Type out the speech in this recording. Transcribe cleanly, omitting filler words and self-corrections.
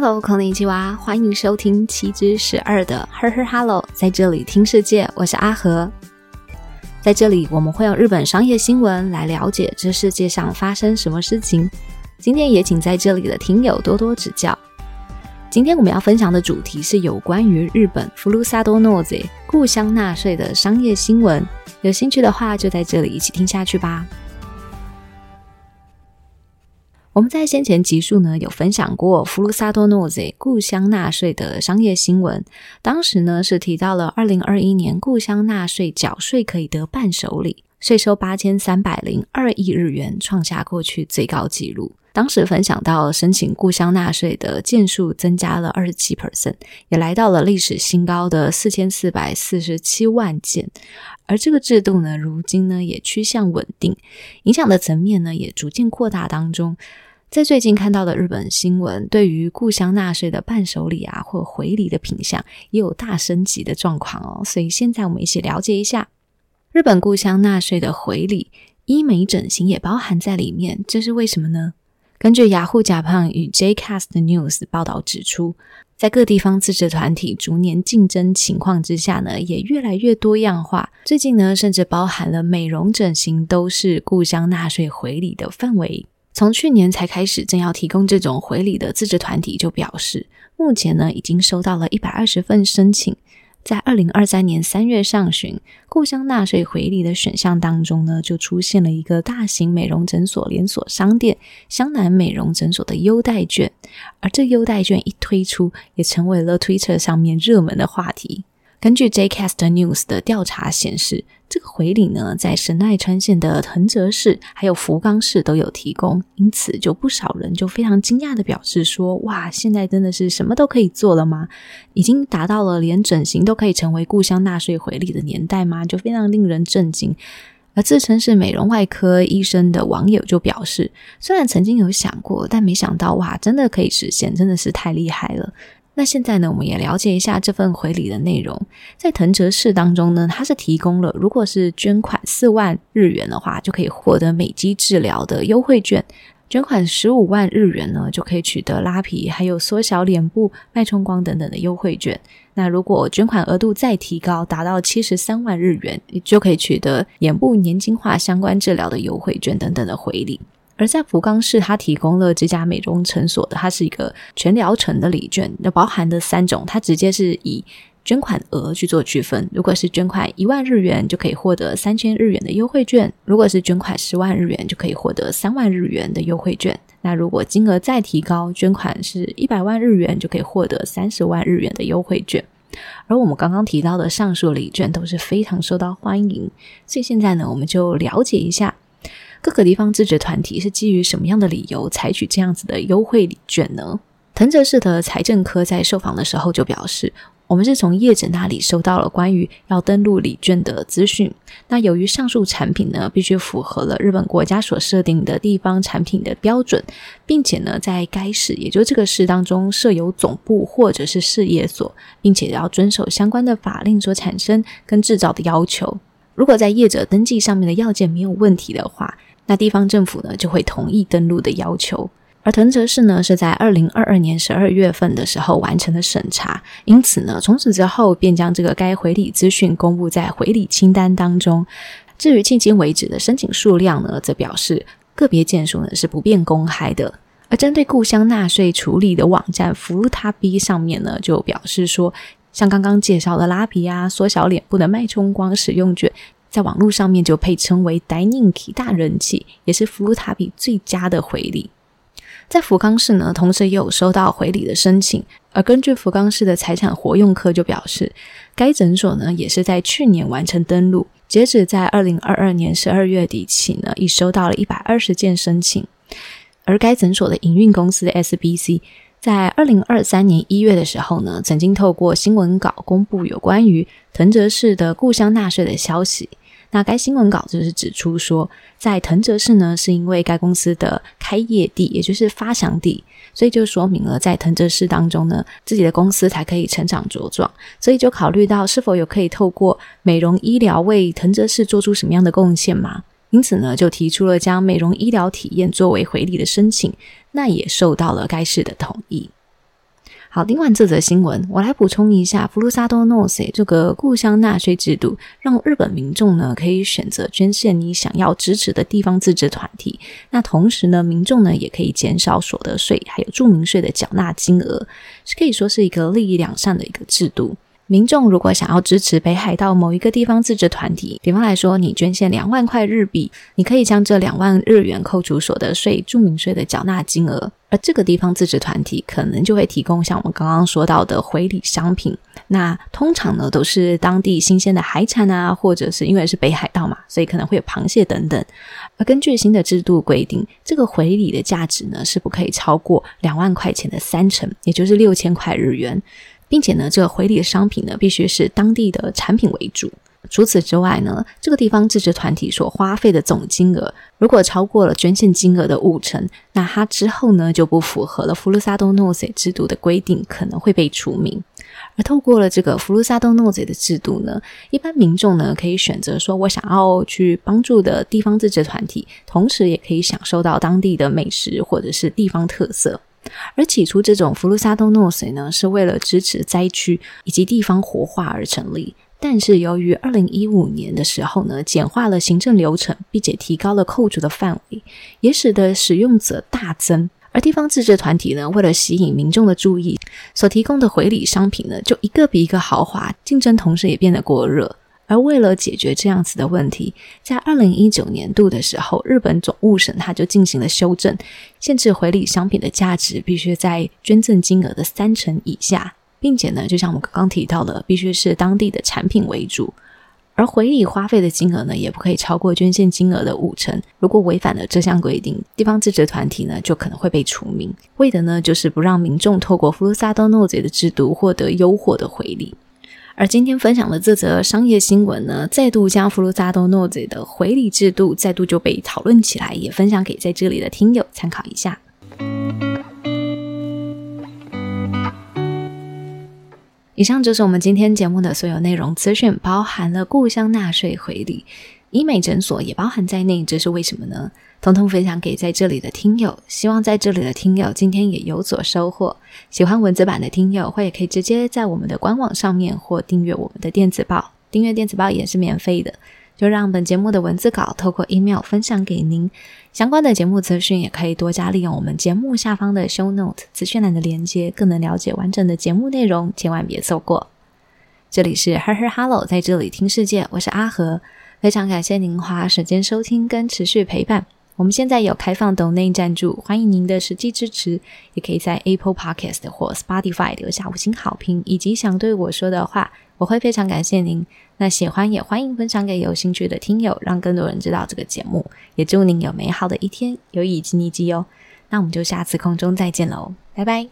Hello， 空灵一娃，欢迎收听7之12的 Her Her Hello， 在这里听世界，我是阿和。在这里，我们会用日本商业新闻来了解这世界上发生什么事情。今天也请在这里的听友多多指教。今天我们要分享的主题是有关于日本ふるさと納税故乡纳税的商业新闻。有兴趣的话，就在这里一起听下去吧。我们在先前集数呢有分享过ふるさと納税故乡纳税的商业新闻，当时呢是提到了2021年故乡纳税缴税可以得伴手礼，税收8302亿日元，创下过去最高纪录。当时分享到申请故乡纳税的件数增加了 27%， 也来到了历史新高的4447万件。而这个制度呢，如今呢也趋向稳定，影响的层面呢也逐渐扩大当中。在最近看到的日本新闻，对于故乡纳税的伴手礼啊或回礼的品项也有大升级的状况哦，所以现在我们一起了解一下日本故乡纳税的回礼，医美整形也包含在里面，这是为什么呢？根据 Yahoo Japan 与 J-CAST News 报道指出，在各地方自治团体逐年竞争情况之下呢，也越来越多样化。最近呢，甚至包含了美容整形都是故乡纳税回礼的范围。从去年才开始正要提供这种回礼的自治团体就表示，目前呢已经收到了120份申请。在2023年3月上旬，故乡纳税回礼的选项当中呢，就出现了一个大型美容诊所连锁商店湘南美容诊所的优待券，而这优待券一推出，也成为了 Twitter 上面热门的话题。根据 J-CAST News 的调查显示，这个回礼呢，在神奈川县的藤泽市还有福冈市都有提供，因此就不少人就非常惊讶地表示说，哇，现在真的是什么都可以做了吗？已经达到了连整形都可以成为故乡纳税回礼的年代吗？就非常令人震惊。而自称是美容外科医生的网友就表示，虽然曾经有想过，但没想到哇，真的可以实现，真的是太厉害了。那现在呢，我们也了解一下这份回礼的内容。在藤泽市当中呢，它是提供了如果是捐款4万日元的话，就可以获得美肌治疗的优惠券，捐款15万日元呢，就可以取得拉皮还有缩小脸部、脉冲光等等的优惠券。那如果捐款额度再提高，达到73万日元，就可以取得眼部年轻化相关治疗的优惠券等等的回礼。而在福冈市，它提供了这家美容诊所的，它是一个全疗程的礼券，包含的3种，它直接是以捐款额去做区分。如果是捐款1万日元，就可以获得3000日元的优惠券；如果是捐款10万日元，就可以获得3万日元的优惠券。那如果金额再提高，捐款是100万日元，就可以获得30万日元的优惠券。而我们刚刚提到的上述礼券都是非常受到欢迎，所以现在呢，我们就了解一下各个地方自治团体是基于什么样的理由采取这样子的优惠礼券呢？藤泽市的财政科在受访的时候就表示，我们是从业者那里收到了关于要登录礼券的资讯。那由于上述产品呢，必须符合了日本国家所设定的地方产品的标准，并且呢，在该市，也就是这个市当中设有总部或者是事业所，并且要遵守相关的法令所产生跟制造的要求。如果在业者登记上面的要件没有问题的话，那地方政府呢就会同意登录的要求。而藤泽市呢是在2022年12月份的时候完成了审查，因此呢从此之后便将这个该回礼资讯公布在回礼清单当中。至于迄今为止的申请数量呢，则表示个别件数呢是不便公开的。而针对故乡纳税处理的网站 Futabi 上面呢就表示说，像刚刚介绍的拉皮啊、缩小脸部的脉冲光使用卷，在网络上面就被称为 Dainiki 大人气，也是Futabi 最佳的回礼。在福冈市呢，同时也有收到回礼的申请，而根据福冈市的财产活用科就表示，该诊所呢也是在去年完成登录，截止在2022年12月底起呢，已收到了120件申请。而该诊所的营运公司 SBC在2023年1月的时候呢，曾经透过新闻稿公布有关于藤泽市的故乡纳税的消息。那该新闻稿就是指出说，在藤泽市呢，是因为该公司的开业地，也就是发祥地，所以就说明了在藤泽市当中呢，自己的公司才可以成长茁壮，所以就考虑到是否有可以透过美容医疗为藤泽市做出什么样的贡献嘛。因此呢，就提出了将美容医疗体验作为回礼的申请，那也受到了该市的同意。好，另外这则新闻我来补充一下，ふるさと納税这个故乡纳税制度让日本民众呢可以选择捐献你想要支持的地方自治团体，那同时呢民众呢也可以减少所得税还有住民税的缴纳金额，是可以说是一个利益良善的一个制度。民众如果想要支持北海道某一个地方自治团体，比方来说你捐献2万块日币，你可以将这2万日元扣除所得税住民税的缴纳金额，而这个地方自治团体可能就会提供像我们刚刚说到的回礼商品，那通常呢都是当地新鲜的海产啊，或者是因为是北海道嘛，所以可能会有螃蟹等等。而根据新的制度规定，这个回礼的价值呢是不可以超过2万块钱的30%，也就是6000块日元，并且呢这个回礼的商品呢必须是当地的产品为主。除此之外呢，这个地方自治团体所花费的总金额如果超过了捐献金额的5成，那它之后呢就不符合了ふるさと納税制度的规定，可能会被除名。而透过了这个ふるさと納税的制度呢，一般民众呢可以选择说我想要去帮助的地方自治团体，同时也可以享受到当地的美食或者是地方特色。而起初这种ふるさと納税呢是为了支持灾区以及地方活化而成立，但是由于2015年的时候呢简化了行政流程，并且提高了扣除的范围，也使得使用者大增。而地方自治团体呢为了吸引民众的注意，所提供的回礼商品呢就一个比一个豪华，竞争同时也变得过热。而为了解决这样子的问题，在2019年度的时候，日本总务省它就进行了修正，限制回礼商品的价值必须在捐赠金额的30%以下，并且呢就像我们刚刚提到的，必须是当地的产品为主。而回礼花费的金额呢也不可以超过捐献金额的5成，如果违反了这项规定，地方自治团体呢就可能会被除名，为的呢就是不让民众透过ふるさと納税的制度获得优渥的回礼。而今天分享的这则商业新闻呢，再度将ふるさと納税的回礼制度再度就被讨论起来，也分享给在这里的听友参考一下。以上就是我们今天节目的所有内容资讯，包含了故乡纳税回礼，医美诊所也包含在内，这是为什么呢？统统分享给在这里的听友，希望在这里的听友今天也有所收获。喜欢文字版的听友，或也可以直接在我们的官网上面或订阅我们的电子报，订阅电子报也是免费的，就让本节目的文字稿透过 email 分享给您。相关的节目资讯也可以多加利用我们节目下方的 show note 资讯栏的连接，更能了解完整的节目内容，千万别错过。这里是 Her Her Hello， 在这里听世界，我是阿和，非常感谢您花时间收听跟持续陪伴。我们现在有开放 Donate 赞助，欢迎您的实际支持，也可以在 Apple Podcast 或 Spotify 留下5星好评以及想对我说的话，我会非常感谢您。那喜欢也欢迎分享给有兴趣的听友，让更多人知道这个节目，也祝您有美好的一天，有以及逆记哦。那我们就下次空中再见喽，拜拜。